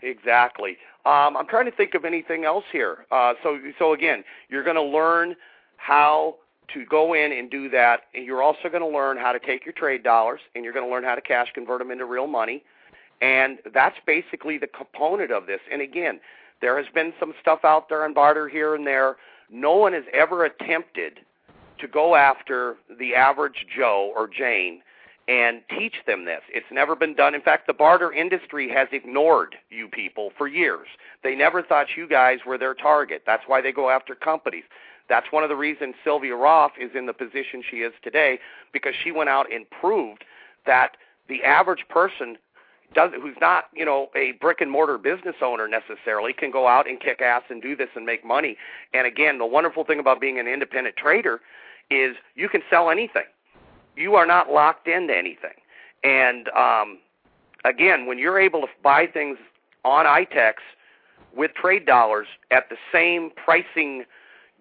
Exactly. Um, I'm trying to think of anything else here. Uh, so, so again, you're going to learn how to go in and do that, and you're also going to learn how to take your trade dollars, and you're going to learn how to cash convert them into real money, and that's basically the component of this. And again, there has been some stuff out there on barter here and there. No one has ever attempted to go after the average Joe or Jane and teach them this. It's never been done. In fact, the barter industry has ignored you people for years. They never thought you guys were their target. That's why they go after companies. That's one of the reasons Sylvia Rolfe is in the position she is today, because she went out and proved that the average person does, who's not, you know, a brick-and-mortar business owner necessarily, can go out and kick ass and do this and make money. And, again, the wonderful thing about being an independent trader is you can sell anything. You are not locked into anything. And, um, again, when you're able to buy things on I TEX with trade dollars at the same pricing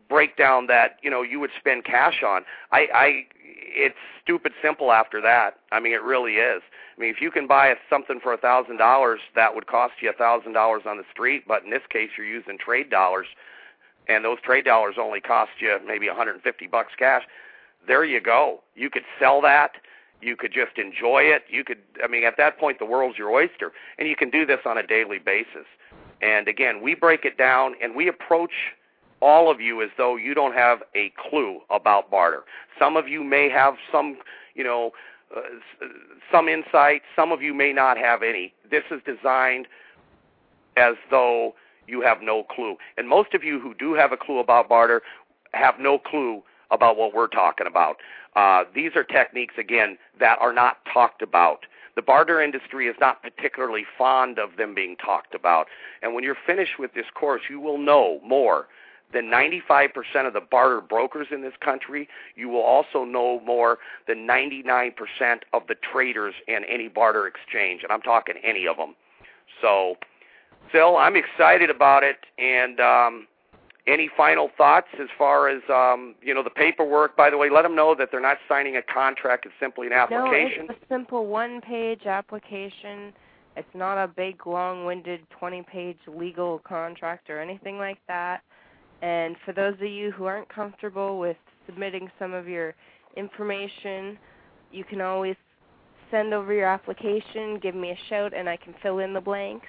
breakdown that, you know, you would spend cash on, I, I it's stupid simple after that. I mean, it really is. I mean, if you can buy something for one thousand dollars that would cost you one thousand dollars on the street, but in this case you're using trade dollars, and those trade dollars only cost you maybe one hundred fifty bucks cash, there you go. You could sell that. You could just enjoy it. You could, I mean, at that point the world's your oyster, and you can do this on a daily basis. And again, we break it down, and we approach all of you as though you don't have a clue about barter. Some of you may have some, you know, uh, some insight. Some of you may not have any. This is designed as though you have no clue. And most of you who do have a clue about barter have no clue about what we're talking about. Uh, these are techniques, again, that are not talked about. The barter industry is not particularly fond of them being talked about. And when you're finished with this course, you will know more than ninety-five percent of the barter brokers in this country. You will also know more than ninety-nine percent of the traders in any barter exchange, and I'm talking any of them. So, Phil, I'm excited about it, and um, any final thoughts as far as, um, you know, the paperwork? By the way, let them know that they're not signing a contract. It's simply an application. No, it's a simple one-page application. It's not a big, long-winded twenty-page legal contract or anything like that. And for those of you who aren't comfortable with submitting some of your information, you can always send over your application, give me a shout, and I can fill in the blanks.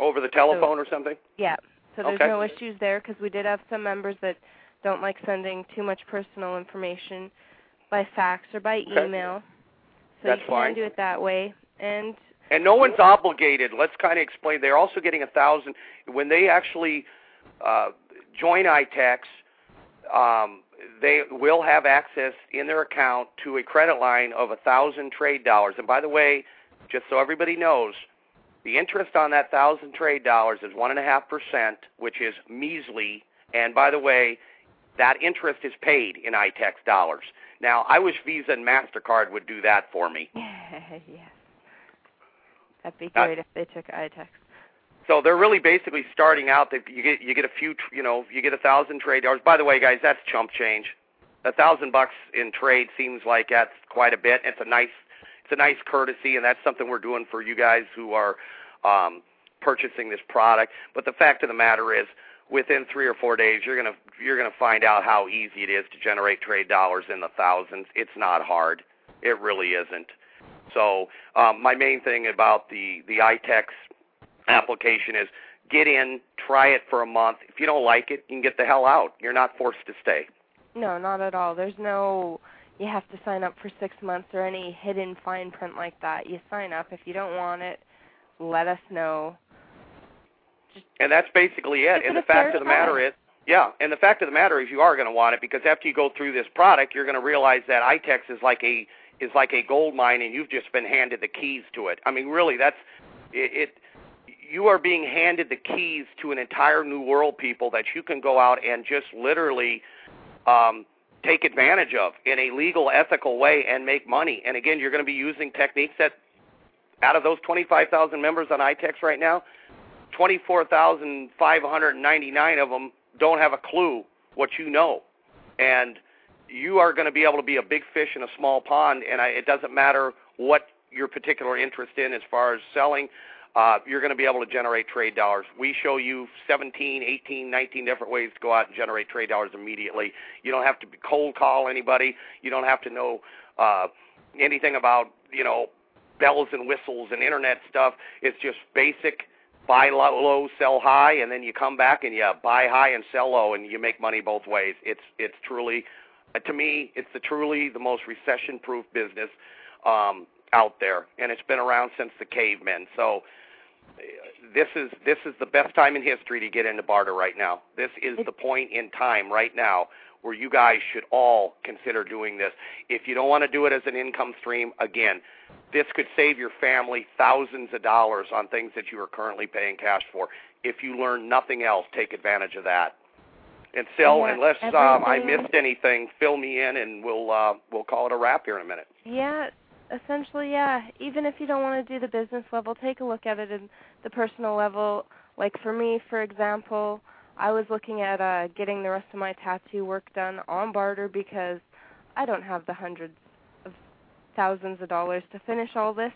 Over the telephone so, or something? Yeah. So there's okay. no issues there, because we did have some members that don't like sending too much personal information by fax or by email. Okay. So That's you can fine. do it that way. And and no one's obligated. Let's kind of explain. They're also getting a thousand when they actually Uh, join I TEX, um, they will have access in their account to a credit line of one thousand trade dollars. And by the way, just so everybody knows, the interest on that one thousand trade dollars is one point five percent, which is measly. And by the way, that interest is paid in I TEX dollars. Now, I wish Visa and MasterCard would do that for me. Yes. That'd be great uh, if they took I TEX. So they're really basically starting out that you get you get a few, you know, you get a thousand trade dollars. By the way, guys, that's chump change. A thousand bucks in trade seems like that's quite a bit. It's a nice it's a nice courtesy, and that's something we're doing for you guys who are um, purchasing this product. But the fact of the matter is, within three or four days, you're gonna you're gonna find out how easy it is to generate trade dollars in the thousands. It's not hard. It really isn't. So um, my main thing about the the I TEX application is get in, try it for a month. If you don't like it, you can get the hell out. You're not forced to stay. No, not at all. There's no you have to sign up for six months or any hidden fine print like that. You sign up. If you don't want it, let us know. Just and that's basically it. And the fact of the matter is, yeah, and the fact of the matter is you are going to want it, because after you go through this product, you're going to realize that I TEX is like a is like a gold mine, and you've just been handed the keys to it. I mean, really, that's it. it You are being handed the keys to an entire new world, people, that you can go out and just literally um, take advantage of in a legal, ethical way and make money. And, again, you're going to be using techniques that out of those twenty-five thousand members on I TEX right now, twenty-four thousand five hundred ninety-nine of them don't have a clue what you know. And you are going to be able to be a big fish in a small pond, and I, it doesn't matter what your particular interest in as far as selling. Uh, you're going to be able to generate trade dollars. We show you seventeen, eighteen, nineteen different ways to go out and generate trade dollars immediately. You don't have to cold call anybody. You don't have to know uh, anything about, you know, bells and whistles and internet stuff. It's just basic buy low, sell high, and then you come back and you buy high and sell low, and you make money both ways. It's it's truly, uh, to me, it's the truly the most recession-proof business um, out there, and it's been around since the cavemen. So this is this is the best time in history to get into barter right now. This is the point in time right now where you guys should all consider doing this. If you don't want to do it as an income stream, again, this could save your family thousands of dollars on things that you are currently paying cash for. If you learn nothing else, take advantage of that. And Syl, yeah, unless um, I missed anything, fill me in, and we'll uh, we'll call it a wrap here in a minute. Yeah. Essentially, yeah. Even if you don't want to do the business level, take a look at it at the personal level. Like for me, for example, I was looking at uh, getting the rest of my tattoo work done on barter because I don't have the hundreds of thousands of dollars to finish all this.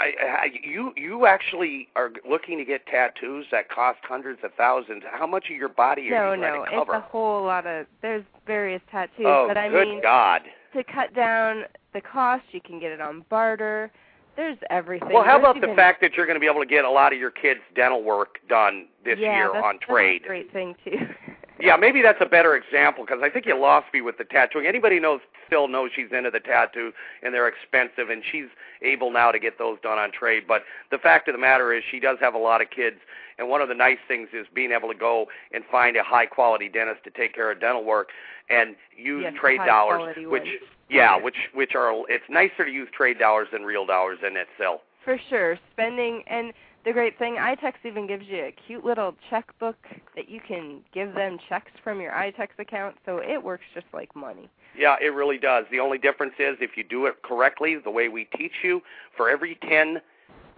I, I, you you actually are looking to get tattoos that cost hundreds of thousands. How much of your body are you trying to cover? No, no, it's a whole lot of. There's various tattoos, oh, but I good mean, God. To cut down the cost, you can get it on barter. There's everything. Well, how about the fact that you're going to be able to get a lot of your kids' dental work done this year on trade? Yeah, that's a great thing too. Yeah, maybe that's a better example, because I think you lost me with the tattooing. Anybody knows Syl knows she's into the tattoo, and they're expensive, and she's able now to get those done on trade. But the fact of the matter is she does have a lot of kids, and one of the nice things is being able to go and find a high-quality dentist to take care of dental work and use yeah, trade dollars, which ones. yeah, which which are it's nicer to use trade dollars than real dollars in it, Syl. For sure, spending and. The great thing, I TEX even gives you a cute little checkbook that you can give them checks from your I TEX account, so it works just like money. Yeah, it really does. The only difference is if you do it correctly, the way we teach you, for every ten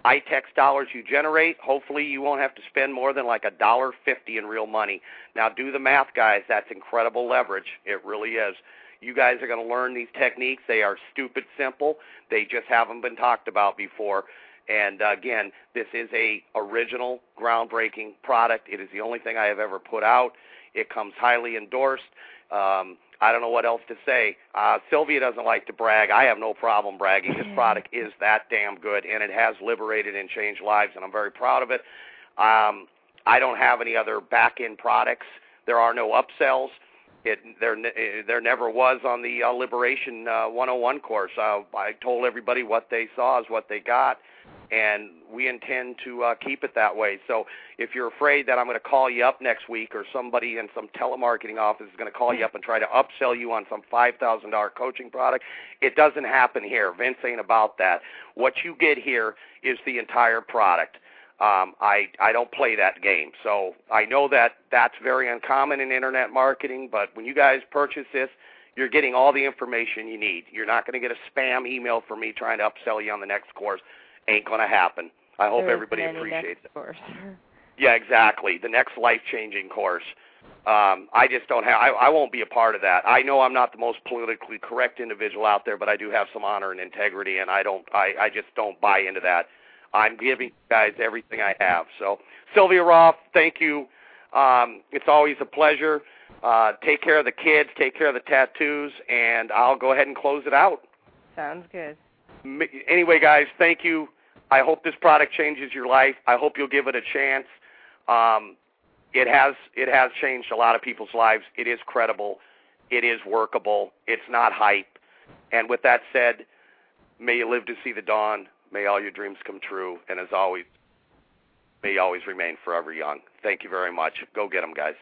I TEX dollars you generate, hopefully you won't have to spend more than like a dollar fifty in real money. Now, do the math, guys. That's incredible leverage. It really is. You guys are going to learn these techniques. They are stupid simple. They just haven't been talked about before. And, again, this is a original, groundbreaking product. It is the only thing I have ever put out. It comes highly endorsed. Um, I don't know what else to say. Uh, Sylvia doesn't like to brag. I have no problem bragging. This product is that damn good, and it has liberated and changed lives, and I'm very proud of it. Um, I don't have any other back-end products. There are no upsells. It, there, there never was on the uh, Liberation uh, one oh one course. Uh, I told everybody what they saw is what they got, and we intend to uh, keep it that way. So if you're afraid that I'm going to call you up next week, or somebody in some telemarketing office is going to call you up and try to upsell you on some five thousand dollar coaching product, it doesn't happen here. Vince ain't about that. What you get here is the entire product. Um, I, I don't play that game. So I know that that's very uncommon in internet marketing, but when you guys purchase this, you're getting all the information you need. You're not going to get a spam email from me trying to upsell you on the next course. Ain't going to happen. I hope everybody appreciates it. Yeah, exactly. The next life-changing course. Um, I just don't have, I, I won't be a part of that. I know I'm not the most politically correct individual out there, but I do have some honor and integrity, and I don't, I, I just don't buy into that. I'm giving you guys everything I have. So, Sylvia Rolfe, thank you. Um, it's always a pleasure. Uh, take care of the kids, take care of the tattoos, and I'll go ahead and close it out. Sounds good. Anyway, guys, thank you. I hope this product changes your life. I hope you'll give it a chance. Um, it has it has changed a lot of people's lives. It is credible. It is workable. It's not hype. And with that said, may you live to see the dawn. May all your dreams come true. And as always, may you always remain forever young. Thank you very much. Go get them, guys.